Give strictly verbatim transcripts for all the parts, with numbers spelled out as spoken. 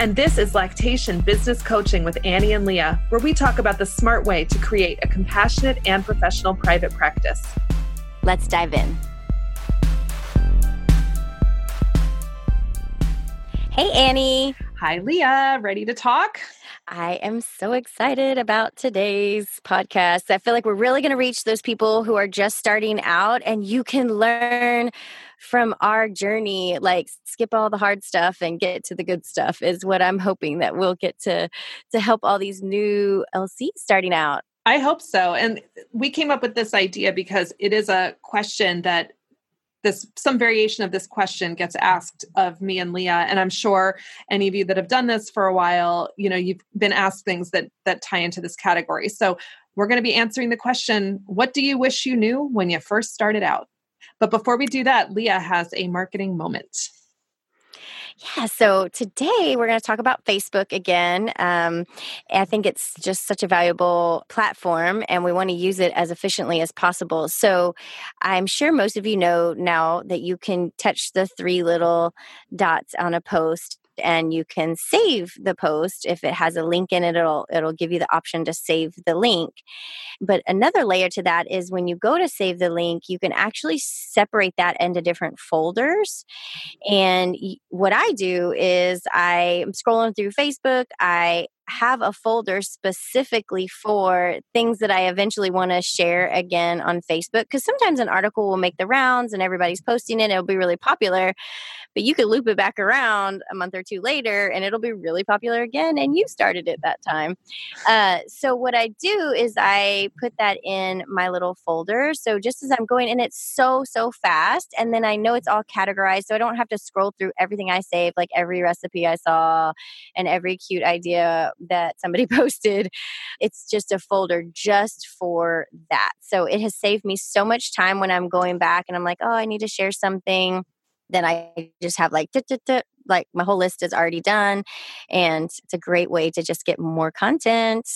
And this is Lactation Business Coaching with Annie and Leah, where we talk about the smart way to create a compassionate and professional private practice. Let's dive in. Hey, Annie. Hi, Leah. Ready to talk? I am so excited about today's podcast. I feel like we're really going to reach those people who are just starting out, and you can learn from our journey, like skip all the hard stuff and get to the good stuff is what I'm hoping that we'll get to to help all these new L Cs starting out. I hope so. And we came up with this idea because it is a question that This, some variation of this question gets asked of me and Leah. And I'm sure any of you that have done this for a while, you know, you've been asked things that, that tie into this category. So we're going to be answering the question, what do you wish you knew when you first started out? But before we do that, Leah has a marketing moment. Yeah. So today we're going to talk about Facebook again. Um, I think it's just such a valuable platform, and we want to use it as efficiently as possible. So I'm sure most of you know now that you can touch the three little dots on a post, and you can save the post. If it has a link in it, it'll it'll give you the option to save the link. But another layer to that is when you go to save the link, you can actually separate that into different folders. And what I do is I'm scrolling through Facebook. I have a folder specifically for things that I eventually want to share again on Facebook, because sometimes an article will make the rounds and everybody's posting it. It'll be really popular, but you could loop it back around a month or two later and it'll be really popular again. And you started it that time. Uh, so what I do is I put that in my little folder. So just as I'm going, and it's so, so fast. And then I know it's all categorized, so I don't have to scroll through everything I saved, like every recipe I saw and every cute idea that somebody posted. It's just a folder just for that. So it has saved me so much time when I'm going back and I'm like, oh, I need to share something. Then I just have like, like my whole list is already done. And it's a great way to just get more content.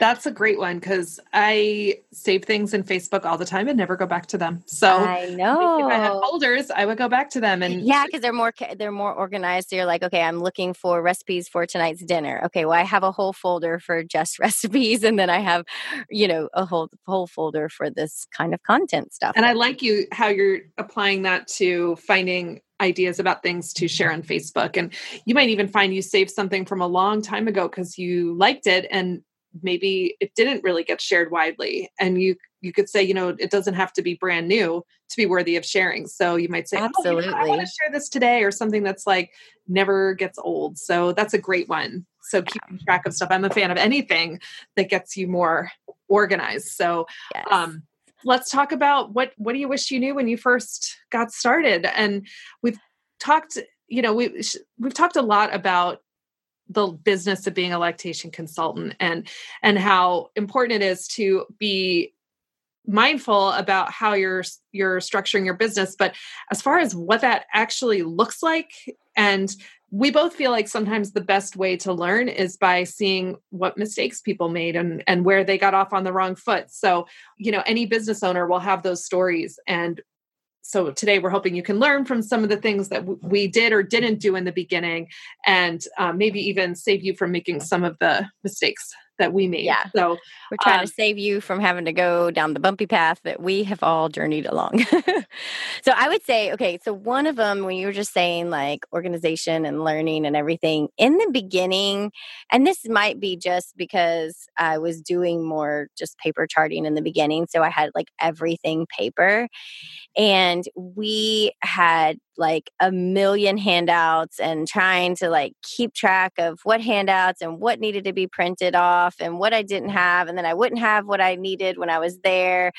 That's a great one, because I save things in Facebook all the time and never go back to them. So I know if I had folders, I would go back to them. And yeah, because they're more they're more organized. So you're like, okay, I'm looking for recipes for tonight's dinner. Okay, well, I have a whole folder for just recipes, and then I have, you know, a whole whole folder for this kind of content stuff. And I like you how you're applying that to finding ideas about things to share on Facebook. And you might even find you saved something from a long time ago because you liked it, and maybe it didn't really get shared widely. And you you could say, you know, it doesn't have to be brand new to be worthy of sharing. So you might say, absolutely, oh, you know, I want to share this today, or something that's like never gets old. So that's a great one. So keeping track of stuff. I'm a fan of anything that gets you more organized. So yes. um Let's talk about what, what do you wish you knew when you first got started? And we've talked, you know, we, we've talked a lot about the business of being a lactation consultant, and, and how important it is to be mindful about how you're, you're structuring your business. But as far as what that actually looks like, and we both feel like sometimes the best way to learn is by seeing what mistakes people made and, and where they got off on the wrong foot. So, you know, any business owner will have those stories. And so today we're hoping you can learn from some of the things that w- we did or didn't do in the beginning, and uh, maybe even save you from making some of the mistakes that we made. Yeah. So we're trying um, to save you from having to go down the bumpy path that we have all journeyed along. So I would say, okay, so one of them, when you were just saying like organization and learning and everything in the beginning, and this might be just because I was doing more just paper charting in the beginning. So I had like everything paper, and we had like a million handouts and trying to like keep track of what handouts and what needed to be printed off and what I didn't have. And then I wouldn't have what I needed when I was there.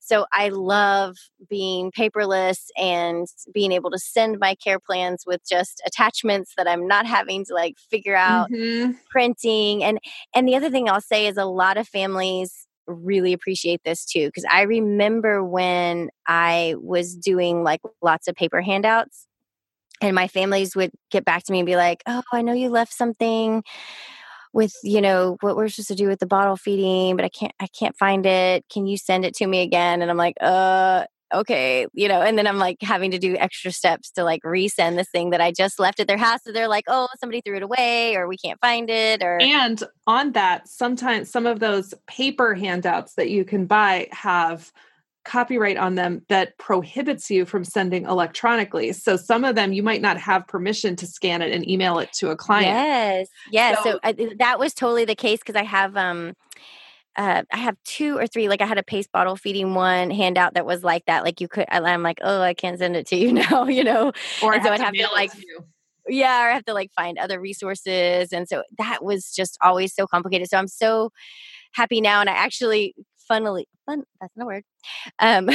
So I love being paperless and being able to send my care plans with just attachments that I'm not having to like figure out mm-hmm. printing. And, and the other thing I'll say is a lot of families really appreciate this too, because I remember when I was doing like lots of paper handouts and my families would get back to me and be like, oh, I know you left something with, you know, what we're supposed to do with the bottle feeding, but I can't, I can't find it. Can you send it to me again? And I'm like, uh, okay, you know, and then I'm like having to do extra steps to like resend this thing that I just left at their house. So they're like, oh, somebody threw it away or we can't find it. Or And on that, sometimes some of those paper handouts that you can buy have copyright on them that prohibits you from sending electronically. So some of them you might not have permission to scan it and email it to a client. Yes. Yeah. So, so I, that was totally the case. Cause I have, um, Uh, I have two or three, like I had a paste bottle feeding one handout that was like that. Like you could, I, I'm like, oh, I can't send it to you now, you know? Or and I have, so I'd to, have mail to like, it to you. Yeah, or I have to like find other resources. And so that was just always so complicated. So I'm so happy now. And I actually funnily, fun, that's not a word. Um,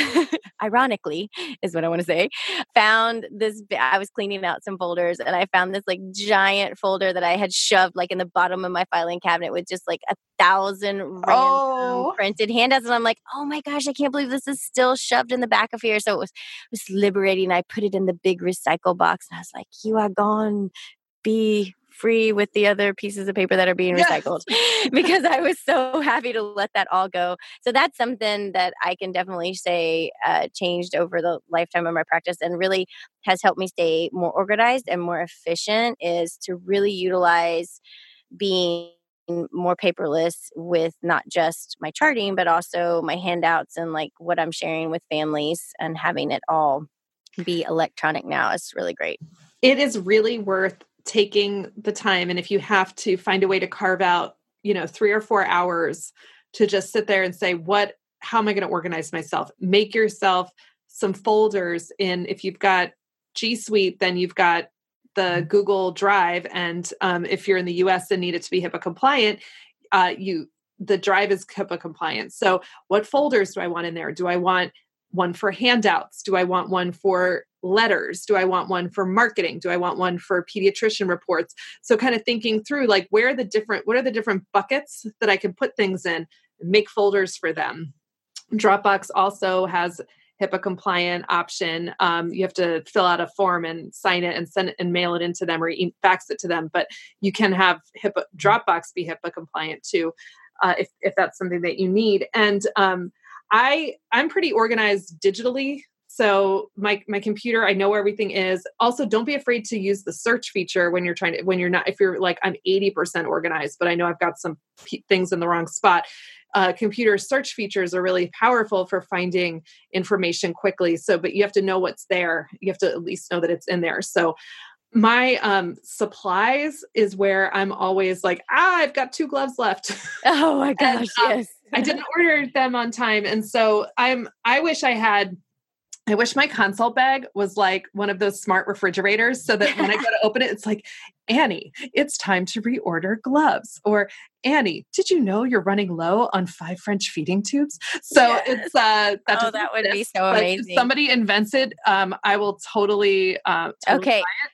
ironically is what I want to say. Found this, I was cleaning out some folders and I found this like giant folder that I had shoved like in the bottom of my filing cabinet with just like a thousand random oh. printed handouts. And I'm like, oh my gosh, I can't believe this is still shoved in the back of here. So it was, it was liberating. I put it in the big recycle box and I was like, you are gone. Be free with the other pieces of paper that are being yes. recycled because I was so happy to let that all go. So that's something that I can definitely say uh, changed over the lifetime of my practice and really has helped me stay more organized and more efficient is to really utilize being more paperless with not just my charting, but also my handouts and like what I'm sharing with families and having it all be electronic now is really great. It is really worth taking the time. And if you have to find a way to carve out, you know, three or four hours to just sit there and say, what, how am I going to organize myself? Make yourself some folders in, if you've got G Suite, then you've got the Google Drive. And um, if you're in the U S and need it to be HIPAA compliant, uh, you, the Drive is HIPAA compliant. So what folders do I want in there? Do I want one for handouts? Do I want one for letters? Do I want one for marketing? Do I want one for pediatrician reports? So kind of thinking through like where are the different, what are the different buckets that I can put things in, make folders for them. Dropbox also has HIPAA compliant option. Um, you have to fill out a form and sign it and send it and mail it into them or fax it to them, but you can have HIPAA, Dropbox be HIPAA compliant too, uh, if, if that's something that you need. And um, I, I'm pretty organized digitally. So my, my computer, I know where everything is. Also, don't be afraid to use the search feature when you're trying to, when you're not, if you're like, I'm eighty percent organized, but I know I've got some p- things in the wrong spot. Uh, computer search features are really powerful for finding information quickly. So, but you have to know what's there. You have to at least know that it's in there. So my um, supplies is where I'm always like, ah, I've got two gloves left. Oh my gosh. and, um, yes. I didn't order them on time. And so I'm, I wish I had, I wish my consult bag was like one of those smart refrigerators so that when I go to open it, it's like, Annie, it's time to reorder gloves. Or Annie, did you know you're running low on five French feeding tubes? So yes. it's, uh, that, oh, that would exist, be so amazing. If somebody invents it, um, I will totally, uh, totally okay. buy it.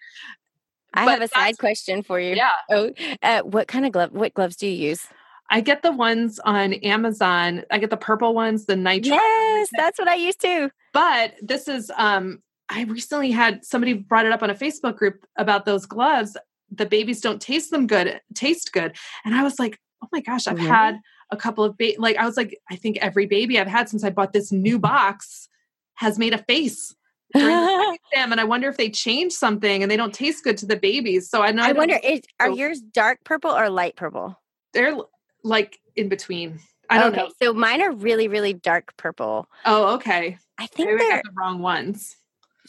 I but have a side question for you. Yeah. Oh, uh, what kind of glove, what gloves do you use? I get the ones on Amazon. I get the purple ones, the nitrile. Yes, that's what I use too. But this is, um, I recently had somebody brought it up on a Facebook group about those gloves. The babies don't taste them good, taste good. And I was like, oh my gosh, I've really? had a couple of, ba- like, I was like, I think every baby I've had since I bought this new box has made a face during the exam. And I wonder if they change something and they don't taste good to the babies. So I know. I, I wonder, is, are yours dark purple or light purple? They're like in between. I don't okay, know. So mine are really, really dark purple. Oh, okay. I think Maybe they're I got the wrong ones.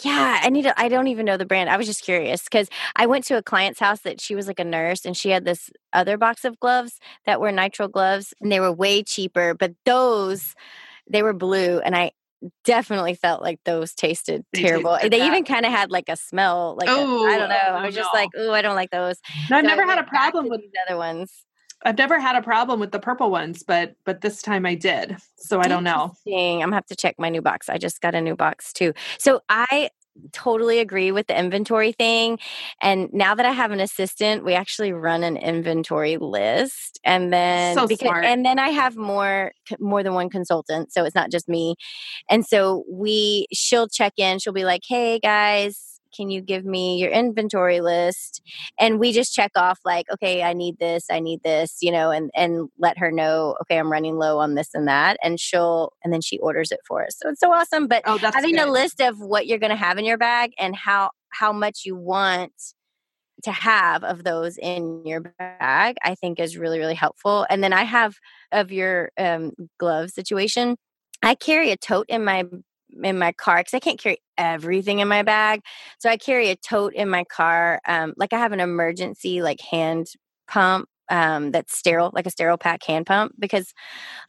Yeah, I need to, I don't even know the brand. I was just curious because I went to a client's house that she was like a nurse and she had this other box of gloves that were nitrile gloves and they were way cheaper, but those, they were blue and I definitely felt like those tasted they terrible. Tasted they that. Even kind of had like a smell. Like oh, a, I don't know. I was no. just like, oh, I don't like those. No, I've so never I had a problem with these other ones. I've never had a problem with the purple ones, but but this time I did. So I don't know. I'm going to have to check my new box. I just got a new box too. So I totally agree with the inventory thing. And now that I have an assistant, we actually run an inventory list. And then so because, smart. And then I have more more than one consultant. So it's not just me. And so we she'll check in. She'll be like, hey guys, can you give me your inventory list? And we just check off like, okay, I need this, I need this, you know, and, and let her know, okay, I'm running low on this and that. And she'll, and then she orders it for us. So it's so awesome. But oh, having good. a list of what you're going to have in your bag and how, how much you want to have of those in your bag, I think is really, really helpful. And then I have of your um, glove situation, I carry a tote in my in my car because I can't carry everything in my bag. So I carry a tote in my car. Um, like I have an emergency like hand pump um, that's sterile, like a sterile pack hand pump, because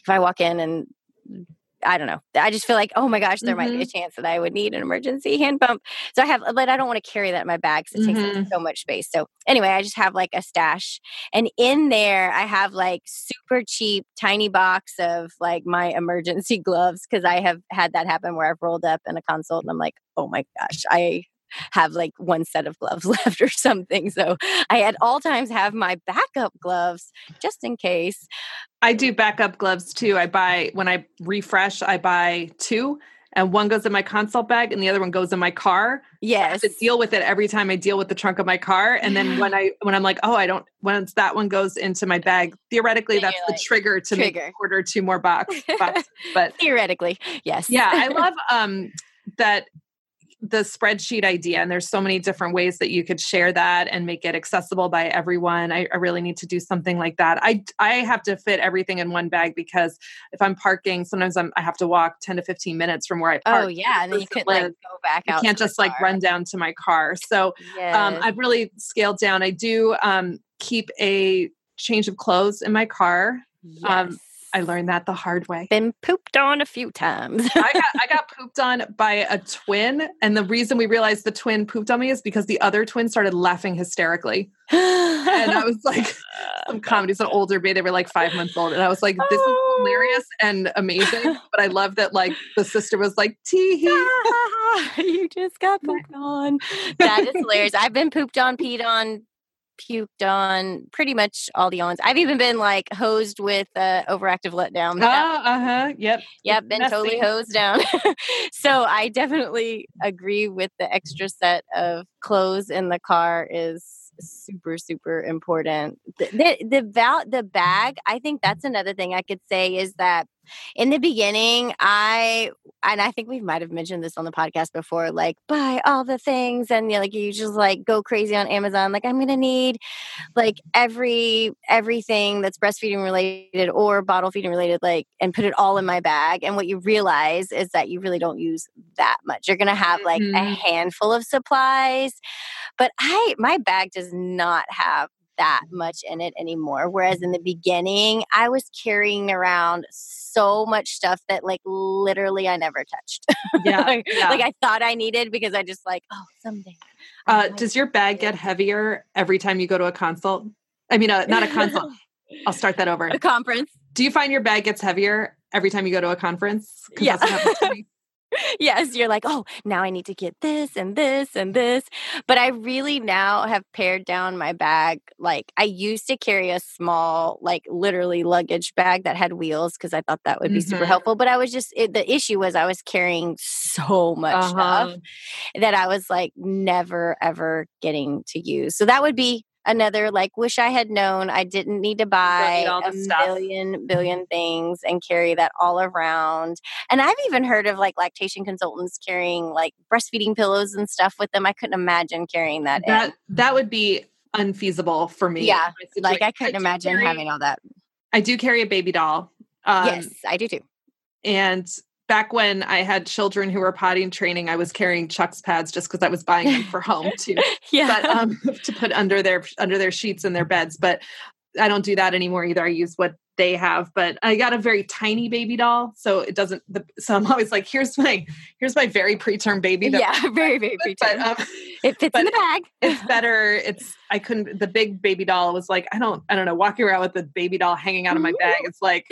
if I walk in and I don't know, I just feel like, oh my gosh, there mm-hmm. might be a chance that I would need an emergency hand pump. So I have, but I don't want to carry that in my bag because it mm-hmm. takes up so much space. So anyway, I just have like a stash and in there I have like super cheap, tiny box of like my emergency gloves. Cause I have had that happen where I've rolled up in a consult and I'm like, oh my gosh, I have like one set of gloves left or something. So I at all times have my backup gloves just in case. I do backup gloves too. I buy, when I refresh, I buy two and one goes in my consult bag and the other one goes in my car. Yes. I have to deal with it every time I deal with the trunk of my car. And then when I, when I'm like, oh, I don't, once that one goes into my bag, theoretically, then that's the like, trigger to trigger. Make order two more box, boxes. But theoretically, yes. Yeah. I love um, that the spreadsheet idea. And there's so many different ways that you could share that and make it accessible by everyone. I, I really need to do something like that. I, I have to fit everything in one bag because if I'm parking, sometimes I'm, I have to walk ten to fifteen minutes from where I park. Oh yeah. And then you could like go back out. You can't just like run down to my car. So yes. um, I've really scaled down. I do um, keep a change of clothes in my car. Yes. Um, I learned that the hard way. Been pooped on a few times. I got I got pooped on by a twin. And the reason we realized the twin pooped on me is because the other twin started laughing hysterically. And I was like, some comedies, an older baby, they were like five months old. And I was like, this is hilarious and amazing. But I love that like the sister was like, tee hee. You just got pooped on. That is hilarious. I've been pooped on, peed on, puked on, pretty much all the ons. I've even been like hosed with uh, overactive letdown. Oh, uh-huh. Yep. Yep. Been messy. Totally hosed down. So I definitely agree with the extra set of clothes in the car is super, super important. The, the, the, val- the bag, I think that's another thing I could say is that in the beginning, I, and I think we might've mentioned this on the podcast before, like buy all the things. And you know, like, you just like go crazy on Amazon. Like I'm going to need like every, everything that's breastfeeding related or bottle feeding related, like, and put it all in my bag. And what you realize is that you really don't use that much. You're going to have like mm-hmm. a handful of supplies, but I, my bag does not have that much in it anymore. Whereas in the beginning, I was carrying around so much stuff that like literally I never touched. Yeah, like, yeah. like I thought I needed because I just like, oh, someday. Uh, does your bag get heavier every time you go to a consult? I mean, uh, not a consult. I'll start that over. A conference. Do you find your bag gets heavier every time you go to a conference? Yeah. Yes. You're like, oh, now I need to get this and this and this. But I really now have pared down my bag. Like I used to carry a small, like literally luggage bag that had wheels because I thought that would be mm-hmm. super helpful. But I was just, it, the issue was I was carrying so much uh-huh. stuff that I was like never, ever getting to use. So that would be another like, wish I had known I didn't need to buy a million, billion things and carry that all around. And I've even heard of like lactation consultants carrying like breastfeeding pillows and stuff with them. I couldn't imagine carrying that. That in. That would be unfeasible for me. Yeah. Like I couldn't I imagine carry, having all that. I do carry a baby doll. Um, yes, I do too. And back when I had children who were potty training, I was carrying Chuck's pads just because I was buying them for home too. yeah. But, um, to put under their under their sheets and their beds. But I don't do that anymore either. I use what they have. But I got a very tiny baby doll, so it doesn't. The, so I'm always like, here's my here's my very preterm baby. That yeah, very very preterm. But, um, it fits in the bag. It's better. It's I couldn't. The big baby doll was like I don't I don't know. Walking around with the baby doll hanging out of my bag, it's like.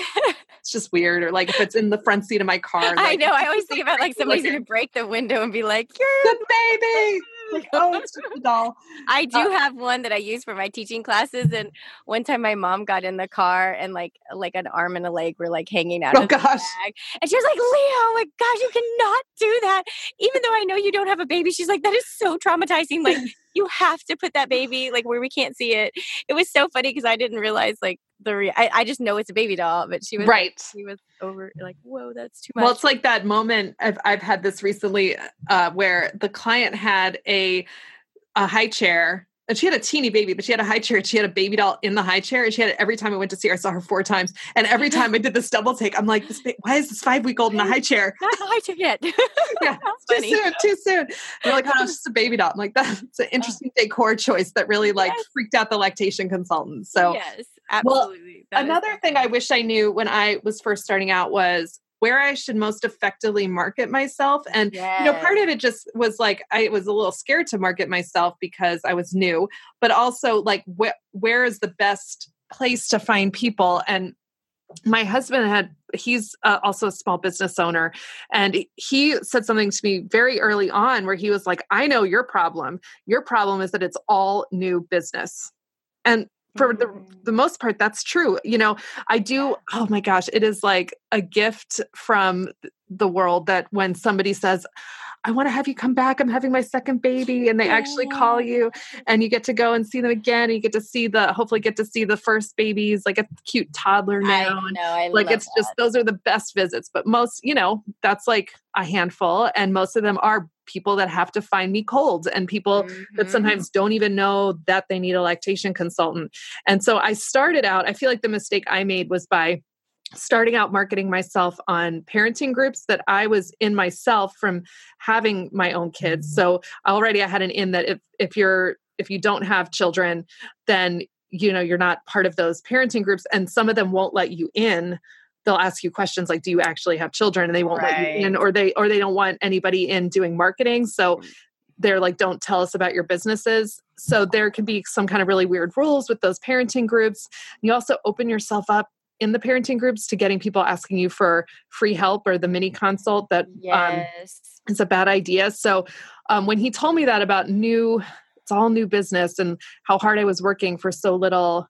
It's just weird. Or like if it's in the front seat of my car. Like, I know. I always think about like somebody's going to break the window and be like, you're the baby. Like, oh, it's just a doll. I do uh, have one that I use for my teaching classes. And one time my mom got in the car and like, like an arm and a leg were like hanging out. Oh, of gosh. The bag. And she was like, Leah, oh my gosh, you cannot do that. Even though I know you don't have a baby. She's like, that is so traumatizing. Like you have to put that baby like where we can't see it. It was so funny because I didn't realize like, The re- I, I just know it's a baby doll, but she was right. Like, she was over like, whoa, that's too much. Well, it's like that moment. I've I've had this recently uh, where the client had a a high chair, and she had a teeny baby, but she had a high chair. And she had a baby doll in the high chair, and she had it every time I went to see her. I saw her four times, and every time I did this double take, I'm like, this ba- why is this five week old in a high chair? Not a high chair yet. yeah, too soon, too soon. They're like, oh, no, it's just a baby doll. I'm like, that's an interesting decor choice that really like yes. freaked out the lactation consultants. So yes. Absolutely. Well, another thing I wish I knew when I was first starting out was where I should most effectively market myself. And, yes. you know, part of it just was like, I was a little scared to market myself because I was new, but also like, wh- where is the best place to find people? And my husband had, he's uh, also a small business owner. And he said something to me very early on where he was like, I know your problem. Your problem is that it's all new business. And for the the most part, that's true. You know, I do, oh my gosh, it is like a gift from the world that when somebody says, I want to have you come back, I'm having my second baby, and they actually call you and you get to go and see them again. And you get to see the, hopefully get to see the first babies, like a cute toddler now. I know, I like love it's that. Just, those are the best visits, but most, you know, that's like a handful and most of them are people that have to find me cold and people mm-hmm. that sometimes don't even know that they need a lactation consultant. And so I started out, I feel like the mistake I made was by starting out marketing myself on parenting groups that I was in myself from having my own kids. So already I had an in that if, if you're, if you don't have children, then, you know, you're not part of those parenting groups and some of them won't let you in. They'll ask you questions like, do you actually have children? And they won't right. let you in, or they, or they don't want anybody in doing marketing. So they're like, don't tell us about your businesses. So there can be some kind of really weird rules with those parenting groups. You also open yourself up in the parenting groups to getting people asking you for free help or the mini consult that yes. um, is a bad idea. So um, when he told me that about new, it's all new business and how hard I was working for so little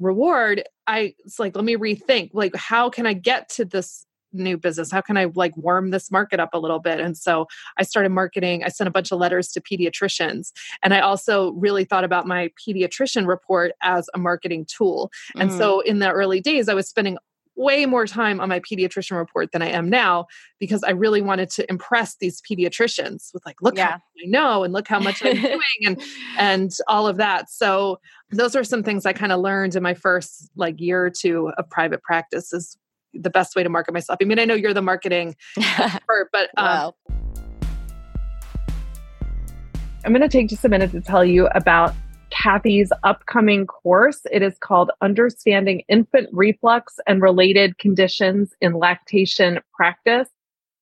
reward, I it's like, let me rethink, like, how can I get to this new business? How can I like warm this market up a little bit? And so I started marketing. I sent a bunch of letters to pediatricians. And I also really thought about my pediatrician report as a marketing tool. And mm. so in the early days, I was spending way more time on my pediatrician report than I am now, because I really wanted to impress these pediatricians with like, look yeah. how much I know and look how much I'm doing and, and all of that. So those are some things I kind of learned in my first like year or two of private practice is the best way to market myself. I mean, I know you're the marketing expert, but um, wow. I'm going to take just a minute to tell you about Kathy's upcoming course. It is called Understanding Infant Reflux and Related Conditions in Lactation Practice.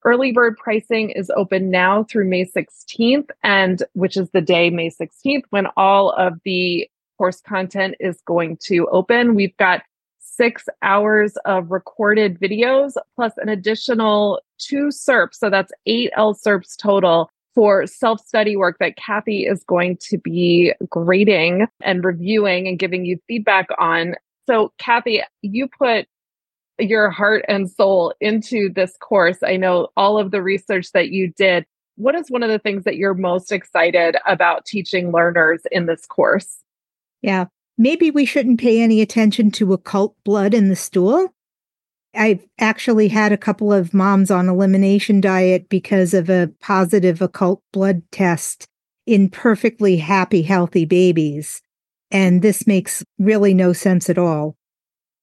Early bird pricing is open now through May sixteenth, and which is the day May sixteenth when all of the course content is going to open. We've got six hours of recorded videos plus an additional two SERPs. So that's eight L SERPs total for self-study work that Kathy is going to be grading and reviewing and giving you feedback on. So Kathy, you put your heart and soul into this course. I know all of the research that you did. What is one of the things that you're most excited about teaching learners in this course? Yeah, maybe we shouldn't pay any attention to occult blood in the stool. I've actually had a couple of moms on elimination diet because of a positive occult blood test in perfectly happy, healthy babies. And this makes really no sense at all.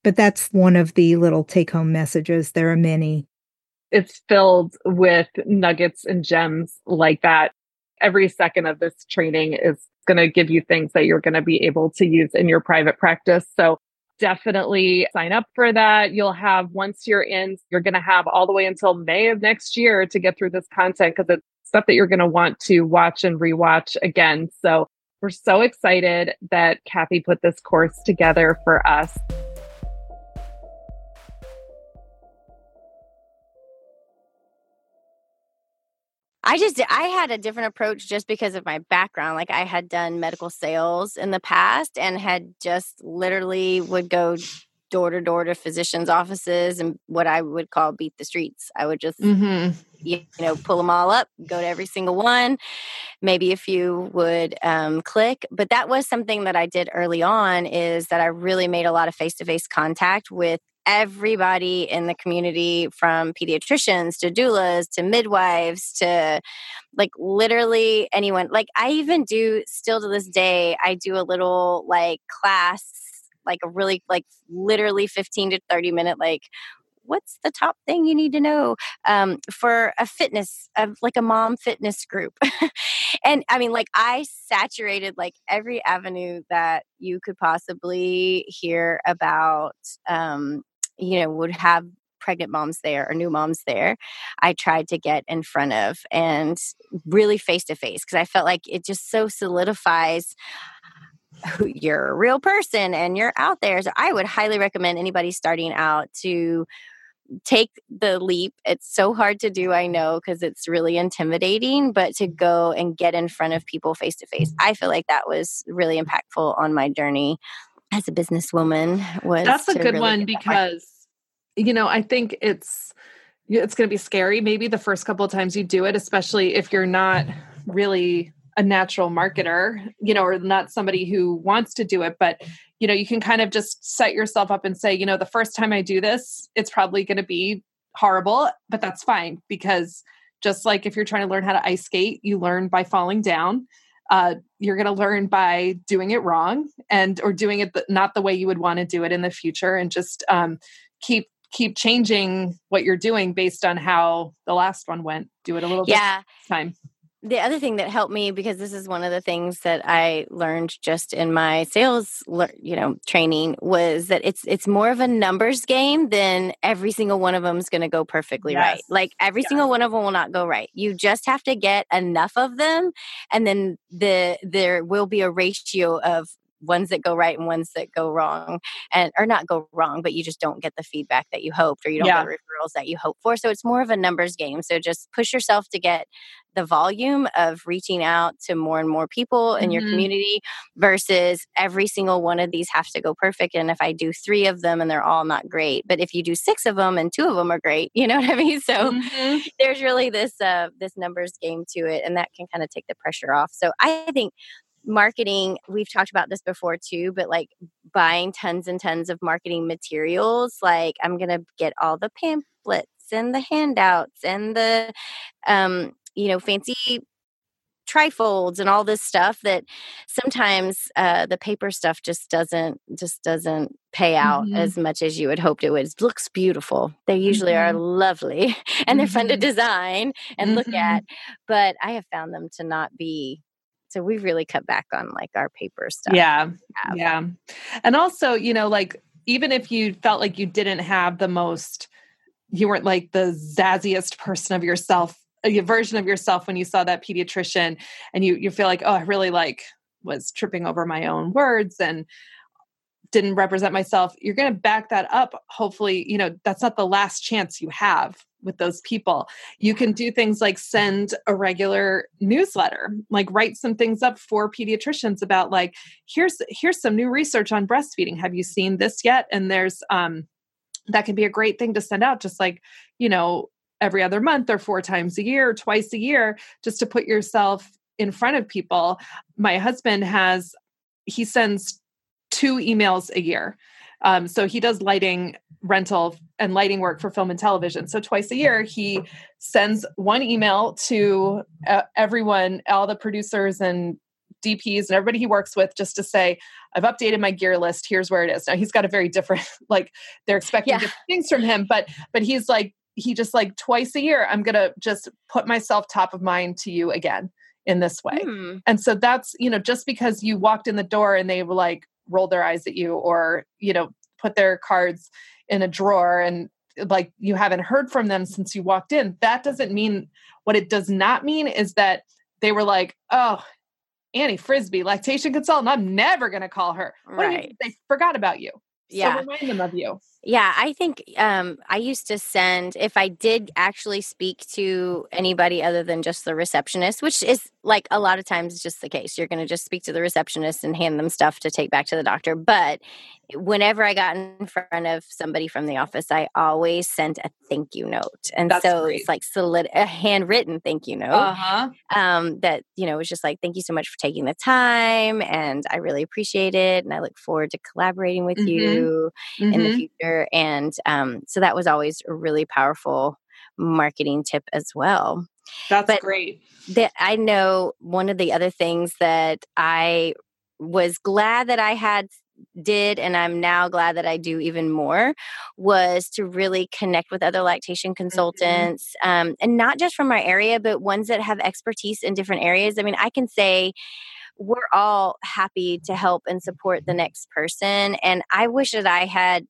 But that's one of the little take-home messages. There are many. It's filled with nuggets and gems like that. Every second of this training is going to give you things that you're going to be able to use in your private practice. So definitely sign up for that. You'll have, once you're in, you're going to have all the way until May of next year to get through this content, because it's stuff that you're going to want to watch and rewatch again. So we're so excited that Kathy put this course together for us. I just, I had a different approach just because of my background. Like, I had done medical sales in the past and had just literally would go door to door to physicians' offices and what I would call beat the streets. I would just, mm-hmm. you, you know, pull them all up, go to every single one. Maybe a few would um, click. But that was something that I did early on, is that I really made a lot of face-to-face contact with everybody in the community, from pediatricians to doulas to midwives to like literally anyone. Like, I even do still to this day, I do a little like class, like a really like literally fifteen to thirty minute, like, what's the top thing you need to know um, for a fitness, of like a mom fitness group. And I mean, like, I saturated like every avenue that you could possibly hear about, um, you know, would have pregnant moms there or new moms there. I tried to get in front of, and really face to face, because I felt like it just so solidifies who you're a real person and you're out there. So I would highly recommend anybody starting out to take the leap. It's so hard to do, I know, because it's really intimidating, but to go and get in front of people face to face. I feel like that was really impactful on my journey as a businesswoman. Was That's a good really one because, you know, I think it's, it's going to be scary maybe the first couple of times you do it, especially if you're not really a natural marketer, you know, or not somebody who wants to do it, but, you know, you can kind of just set yourself up and say, you know, the first time I do this, it's probably going to be horrible, but that's fine. Because just like if you're trying to learn how to ice skate, you learn by falling down. Uh, you're going to learn by doing it wrong and, or doing it th- not the way you would want to do it in the future. And just um, keep, keep changing what you're doing based on how the last one went. Do it a little yeah. bit this time. The other thing that helped me, because this is one of the things that I learned just in my sales, you know, training, was that it's it's more of a numbers game than every single one of them is going to go perfectly yes. right. Like every yes. single one of them will not go right. You just have to get enough of them, and then the there will be a ratio of ones that go right and ones that go wrong, and or not go wrong, but you just don't get the feedback that you hoped, or you don't yeah. get the referrals that you hoped for. So it's more of a numbers game. So just push yourself to get the volume of reaching out to more and more people in mm-hmm. your community, versus every single one of these has to go perfect. And if I do three of them and they're all not great, but if you do six of them and two of them are great, you know what I mean? So mm-hmm. there's really this, uh, this numbers game to it, and that can kind of take the pressure off. So I think marketing, we've talked about this before too, but like buying tons and tons of marketing materials. Like, I'm going to get all the pamphlets and the handouts and the, um, you know, fancy trifolds and all this stuff that sometimes uh, the paper stuff just doesn't just doesn't pay out mm-hmm. as much as you had hoped it would. It looks beautiful. They usually mm-hmm. are lovely, and mm-hmm. they're fun to design and mm-hmm. look at. But I have found them to not be. So we've really cut back on like our paper stuff. Yeah. Yeah. And also, you know, like even if you felt like you didn't have the most, you weren't like the zazziest person of yourself, your version of yourself when you saw that pediatrician, and you, you feel like, oh, I really like was tripping over my own words and didn't represent myself. You're going to back that up. Hopefully, you know, that's not the last chance you have with those people. You can do things like send a regular newsletter, like write some things up for pediatricians about like, here's, here's some new research on breastfeeding. Have you seen this yet? And there's, um, that can be a great thing to send out, just like, you know, every other month or four times a year, or twice a year, just to put yourself in front of people. My husband has, he sends two emails a year. Um, so he does lighting rental and lighting work for film and television. So twice a year, he sends one email to uh, everyone, all the producers and D Ps and everybody he works with just to say, I've updated my gear list. Here's where it is. Now he's got a very different, like they're expecting yeah. different things from him, but, but he's like, he just like twice a year, I'm going to just put myself top of mind to you again in this way. Mm. And so that's, you know, just because you walked in the door and they were like, rolled their eyes at you or, you know, put their cards in a drawer and like you haven't heard from them since you walked in, that doesn't mean, what it does not mean is that they were like, oh, Annie Frisbie, lactation consultant, I'm never going to call her. What right. do you mean? They forgot about you. Yeah. So remind them of you. Yeah. I think um, I used to send, if I did actually speak to anybody other than just the receptionist, which is like a lot of times just the case, you're going to just speak to the receptionist and hand them stuff to take back to the doctor. But whenever I got in front of somebody from the office, I always sent a thank you note. And That's so great. It's like solid, a handwritten thank you note uh-huh. um, that, you know, was just like, thank you so much for taking the time. And I really appreciate it. And I look forward to collaborating with mm-hmm. you mm-hmm. in the future. And um, so that was always a really powerful marketing tip as well. That's but great. The, I know one of the other things that I was glad that I had did, and I'm now glad that I do even more, was to really connect with other lactation consultants mm-hmm. um, and not just from our area, but ones that have expertise in different areas. I mean, I can say we're all happy to help and support the next person. And I wish that I had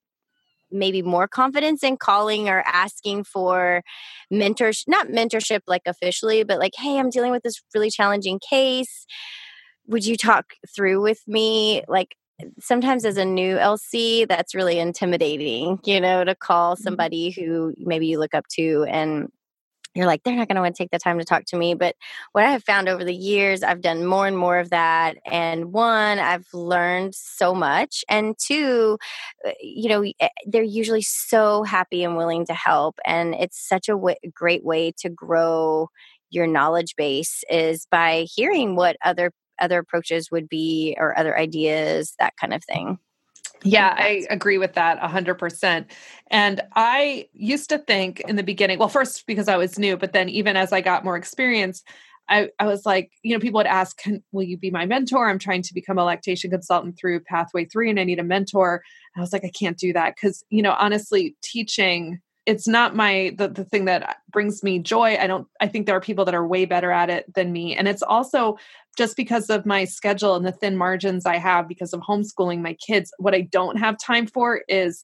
maybe more confidence in calling or asking for mentorship, not mentorship like officially, but like, hey, I'm dealing with this really challenging case. Would you talk through with me? Like sometimes as a new L C, that's really intimidating, you know, to call somebody who maybe you look up to and you're like, they're not going to want to take the time to talk to me. But what I have found over the years, I've done more and more of that. And one, I've learned so much. And two, you know, they're usually so happy and willing to help. And it's such a w- great way to grow your knowledge base is by hearing what other other approaches would be or other ideas, that kind of thing. Yeah, I agree with that one hundred percent. And I used to think in the beginning, well, first because I was new, but then even as I got more experience, I, I was like, you know, people would ask, Can, will you be my mentor? I'm trying to become a lactation consultant through Pathway Three and I need a mentor. And I was like, I can't do that because, you know, honestly, teaching, it's not my, the, the thing that brings me joy. I don't, I think there are people that are way better at it than me. And it's also just because of my schedule and the thin margins I have because of homeschooling my kids, what I don't have time for is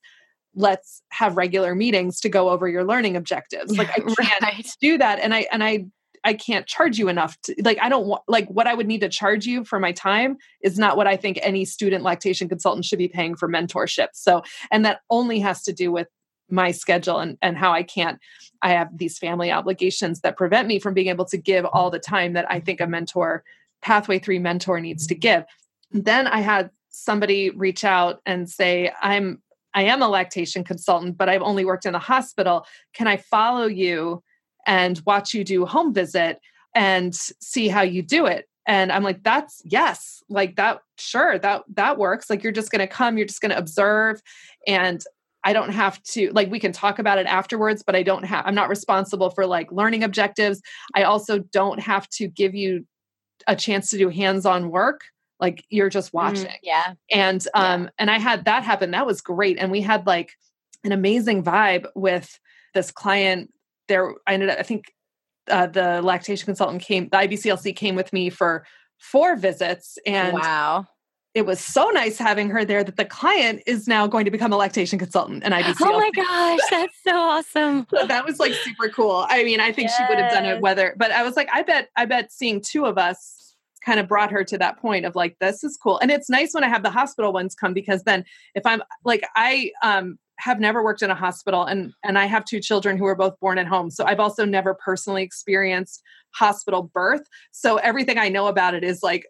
let's have regular meetings to go over your learning objectives. Like I can't right. do that. And I, and I, I can't charge you enough to like, I don't want, like what I would need to charge you for my time is not what I think any student lactation consultant should be paying for mentorship. So, and that only has to do with my schedule and, and how I can't, I have these family obligations that prevent me from being able to give all the time that I think a mentor, Pathway Three mentor needs to give. Then I had somebody reach out and say, I'm, I am a lactation consultant, but I've only worked in the hospital. Can I follow you and watch you do home visit and see how you do it? And I'm like, that's yes, like that, sure, that, that works. Like you're just going to come, you're just going to observe and I don't have to, like, we can talk about it afterwards, but I don't have, I'm not responsible for like learning objectives. I also don't have to give you a chance to do hands-on work. Like you're just watching. Mm, yeah. And, um, yeah. and I had that happen. That was great. And we had like an amazing vibe with this client there. I ended up, I think, uh, the lactation consultant came, the I B C L C came with me for four visits and wow. It was so nice having her there that the client is now going to become a lactation consultant and I B C L C. Oh my gosh, that's so awesome. So that was like super cool. I mean, I think yes. she would have done it whether, but I was like, I bet, I bet seeing two of us kind of brought her to that point of like, this is cool. And it's nice when I have the hospital ones come, because then if I'm like, I, um, have never worked in a hospital and, and I have two children who are both born at home. So I've also never personally experienced hospital birth. So everything I know about it is like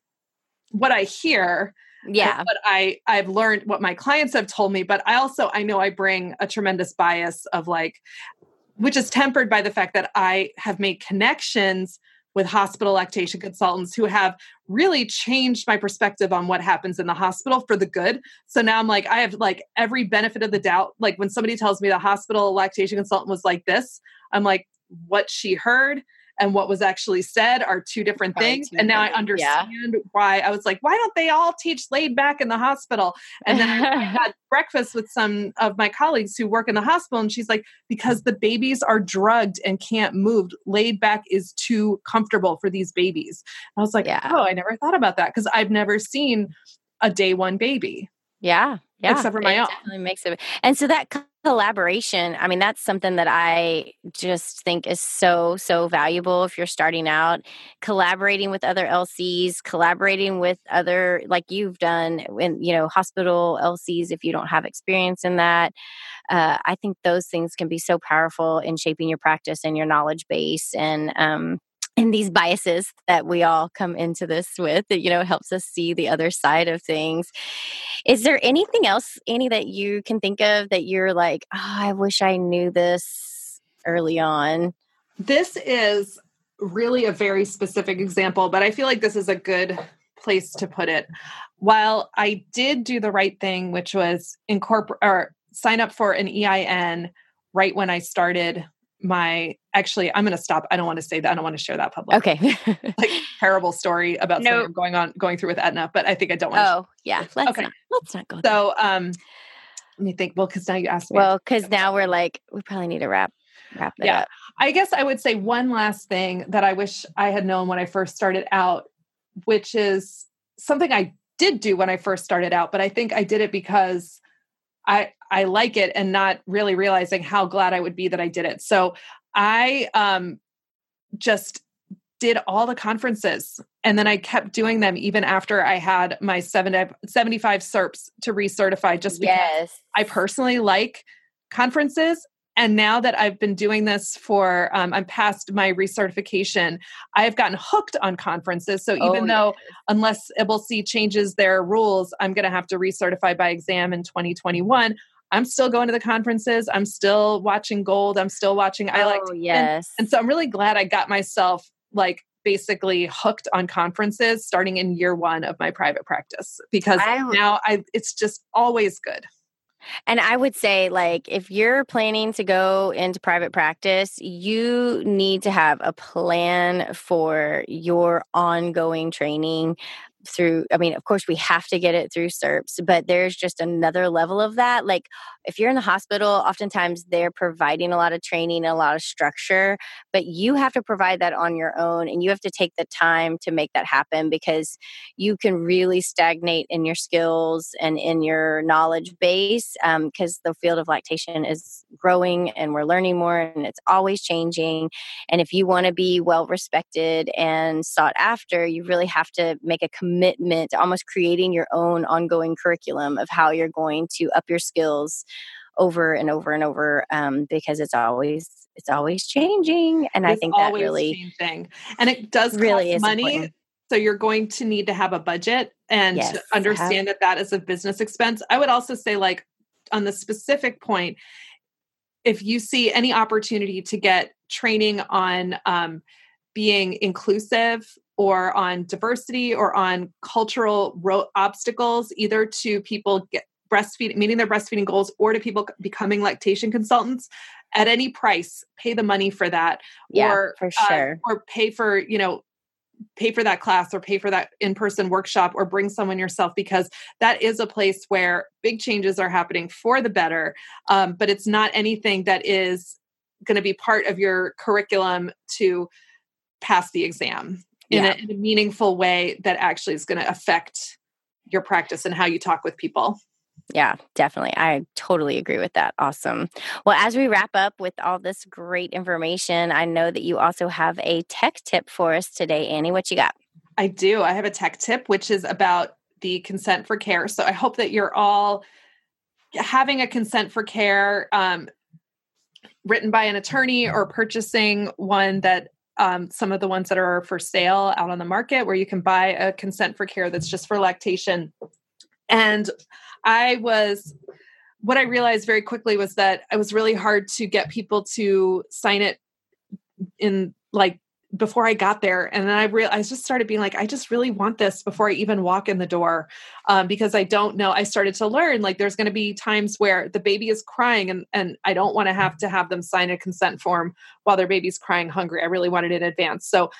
what I hear. Yeah. But I, I've learned what my clients have told me, but I also, I know I bring a tremendous bias of like, which is tempered by the fact that I have made connections with hospital lactation consultants who have really changed my perspective on what happens in the hospital for the good. So now I'm like, I have like every benefit of the doubt. Like when somebody tells me the hospital lactation consultant was like this, I'm like, what she heard and what was actually said are two different Probably things. Two and now things. I understand yeah. why I was like, why don't they all teach laid back in the hospital? And then I had breakfast with some of my colleagues who work in the hospital. And she's like, because the babies are drugged and can't move. Laid back is too comfortable for these babies. And I was like, yeah. oh, I never thought about that. Cause I've never seen a day one baby. Yeah. Yeah. Except for my it own. Definitely makes it. And so that collaboration, I mean, that's something that I just think is so, so valuable if you're starting out, collaborating with other L Cs, collaborating with other, like you've done in, you know, hospital L Cs, if you don't have experience in that. Uh, I think those things can be so powerful in shaping your practice and your knowledge base and, um, and these biases that we all come into this with, that, you know, helps us see the other side of things. Is there anything else, Annie, that you can think of that you're like, oh, I wish I knew this early on? This is really a very specific example, but I feel like this is a good place to put it. While I did do the right thing, which was incorporate or sign up for an E I N right when I started my, actually, I'm going to stop. I don't want to say that. I don't want to share that publicly. Okay. Like terrible story about nope. something I'm going on, going through with Aetna, but I think I don't want to. Oh yeah. Let's okay. not, let's not go. So, there. um, let me think. Well, cause now you asked me. Well, cause now we're like, we probably need to wrap, wrap that yeah. up. I guess I would say one last thing that I wish I had known when I first started out, which is something I did do when I first started out, but I think I did it because I, I like it and not really realizing how glad I would be that I did it. So I um, just did all the conferences and then I kept doing them even after I had my seventy, seventy-five S E R Ps to recertify just because yes. I personally like conferences. And now that I've been doing this for, um, I'm past my recertification, I've gotten hooked on conferences. So even oh, though yes. unless I B C L C changes their rules, I'm going to have to recertify by exam in twenty twenty-one. I'm still going to the conferences. I'm still watching Gold. I'm still watching. I like, oh, yes. And so I'm really glad I got myself like basically hooked on conferences starting in year one of my private practice, because I, now I, it's just always good. And I would say, like, if you're planning to go into private practice, you need to have a plan for your ongoing training through, I mean, of course, we have to get it through S E R Ps, but there's just another level of that. Like, if you're in the hospital, oftentimes they're providing a lot of training, a lot of structure, but you have to provide that on your own and you have to take the time to make that happen, because you can really stagnate in your skills and in your knowledge base, because um, the field of lactation is growing and we're learning more and it's always changing. And if you want to be well respected and sought after, you really have to make a commitment. commitment to almost creating your own ongoing curriculum of how you're going to up your skills over and over and over, um, because it's always it's always changing. And it's I think that really changing. And it does really cost money. Important. So you're going to need to have a budget and yes, to understand that that is a business expense. I would also say, like, on the specific point, if you see any opportunity to get training on um, being inclusive, or on diversity, or on cultural ro- obstacles, either to people get breastfeeding, meeting their breastfeeding goals, or to people becoming lactation consultants, at any price, pay the money for that, yeah, or for sure, uh, or pay for you know, pay for that class, or pay for that in-person workshop, or bring someone yourself, because that is a place where big changes are happening for the better. Um, but it's not anything that is going to be part of your curriculum to pass the exam. In, yeah. a, in a meaningful way that actually is going to affect your practice and how you talk with people. Yeah, definitely. I totally agree with that. Awesome. Well, as we wrap up with all this great information, I know that you also have a tech tip for us today, Annie. What you got? I do. I have a tech tip, which is about the consent for care. So I hope that you're all having a consent for care um, written by an attorney, or purchasing one that Um, some of the ones that are for sale out on the market, where you can buy a consent for care that's just for lactation. And I was, what I realized very quickly was that it was really hard to get people to sign it in, like, before I got there. And then I re- I just started being like, I just really want this before I even walk in the door. Um, because I don't know, I started to learn, like, there's going to be times where the baby is crying and, and I don't want to have to have them sign a consent form while their baby's crying hungry. I really wanted it in advance. So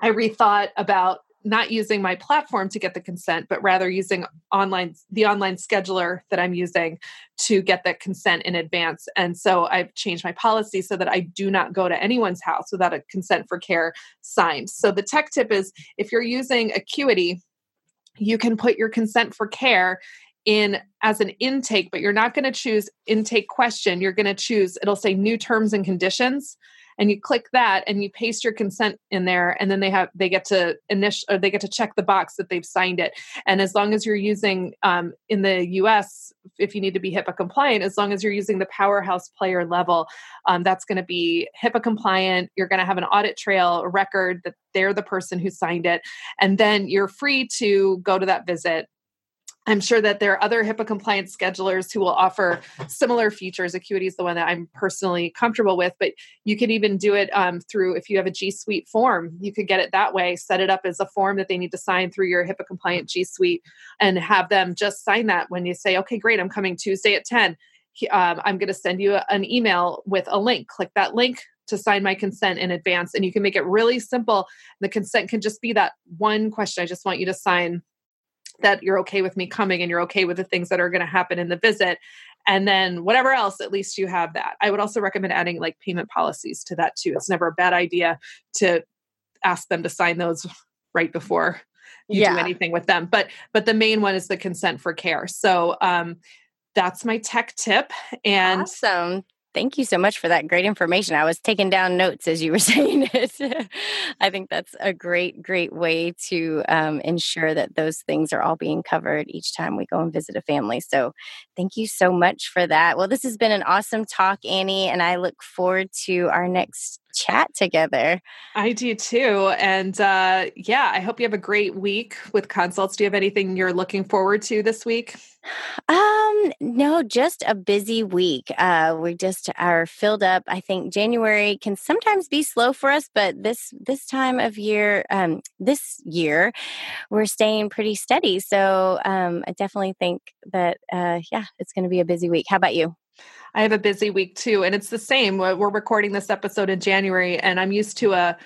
I rethought about not using my platform to get the consent, but rather using online, the online scheduler that I'm using to get that consent in advance. And so I've changed my policy so that I do not go to anyone's house without a consent for care signed. So the tech tip is, if you're using Acuity, you can put your consent for care in as an intake, but you're not going to choose intake question. You're going to choose, it'll say new terms and conditions, and you click that and you paste your consent in there, and then they have, they get to initial, or they get to check the box that they've signed it. And as long as you're using, um, in the U S, if you need to be HIPAA compliant, as long as you're using the Powerhouse Player level, um, that's going to be HIPAA compliant. You're going to have an audit trail, a record that they're the person who signed it. And then you're free to go to that visit. I'm sure that there are other HIPAA compliance schedulers who will offer similar features. Acuity is the one that I'm personally comfortable with, but you could even do it um, through, if you have a G Suite form, you could get it that way, set it up as a form that they need to sign through your HIPAA compliant G Suite, and have them just sign that when you say, okay, great, I'm coming Tuesday at ten. Um, I'm going to send you a, an email with a link. Click that link to sign my consent in advance. And you can make it really simple. The consent can just be that one question. I just want you to sign that you're okay with me coming and you're okay with the things that are going to happen in the visit. And then whatever else, at least you have that. I would also recommend adding like payment policies to that too. It's never a bad idea to ask them to sign those right before you yeah. do anything with them. But, but the main one is the consent for care. So um, that's my tech tip. And awesome. Thank you so much for that great information. I was taking down notes as you were saying it. I think that's a great, great way to um, ensure that those things are all being covered each time we go and visit a family. So thank you so much for that. Well, this has been an awesome talk, Annie, and I look forward to our next chat together. I do too. And uh, yeah, I hope you have a great week with consults. Do you have anything you're looking forward to this week? Um, no, just a busy week. Uh, we just are filled up. I think January can sometimes be slow for us, but this, this time of year, um, this year, we're staying pretty steady. So um, I definitely think that, uh, yeah, it's going to be a busy week. How about you? I have a busy week too. And it's the same. We're recording this episode in January, and I'm used to a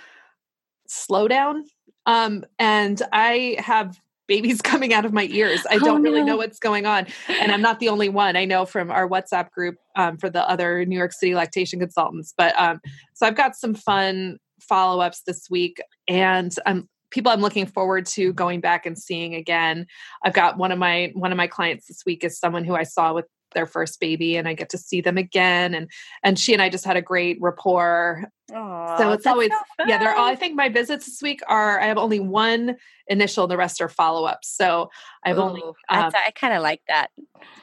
slowdown. Um, and I have babies coming out of my ears. I don't oh, no. really know what's going on. And I'm not the only one. I know from our WhatsApp group um, for the other New York City lactation consultants. But um, so I've got some fun follow-ups this week, and I'm people I'm looking forward to going back and seeing again. I've got one of my, one of my clients this week is someone who I saw with their first baby, and I get to see them again. And, and she and I just had a great rapport. Aww, so it's always, so yeah, they're all, I think my visits this week are, I have only one initial, the rest are follow-ups. So I've Ooh, only, um, I kind of like that.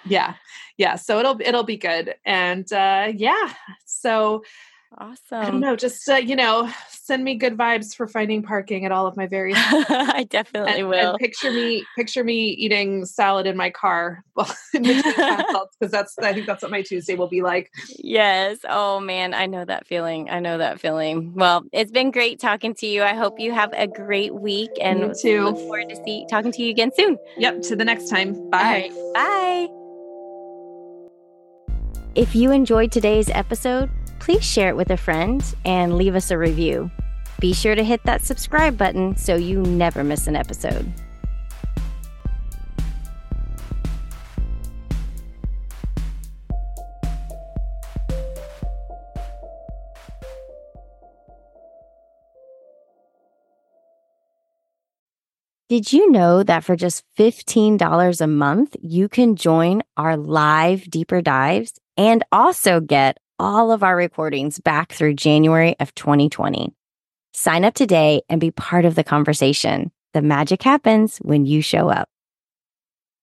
Yeah. Yeah. So it'll, it'll be good. And, uh, yeah. So awesome. I don't know, just, uh, you know, send me good vibes for finding parking at all of my various. I definitely and, will. And picture me, picture me eating salad in my car. Well, because that's, I think that's what my Tuesday will be like. Yes. Oh man. I know that feeling. I know that feeling. Well, it's been great talking to you. I hope you have a great week, and you too. Look forward to see talking to you again soon. Yep. To the next time. Bye. All right. Bye. If you enjoyed today's episode, please share it with a friend and leave us a review. Be sure to hit that subscribe button so you never miss an episode. Did you know that for just fifteen dollars a month, you can join our live deeper dives and also get all of our recordings back through January of twenty twenty. Sign up today and be part of the conversation. The magic happens when you show up.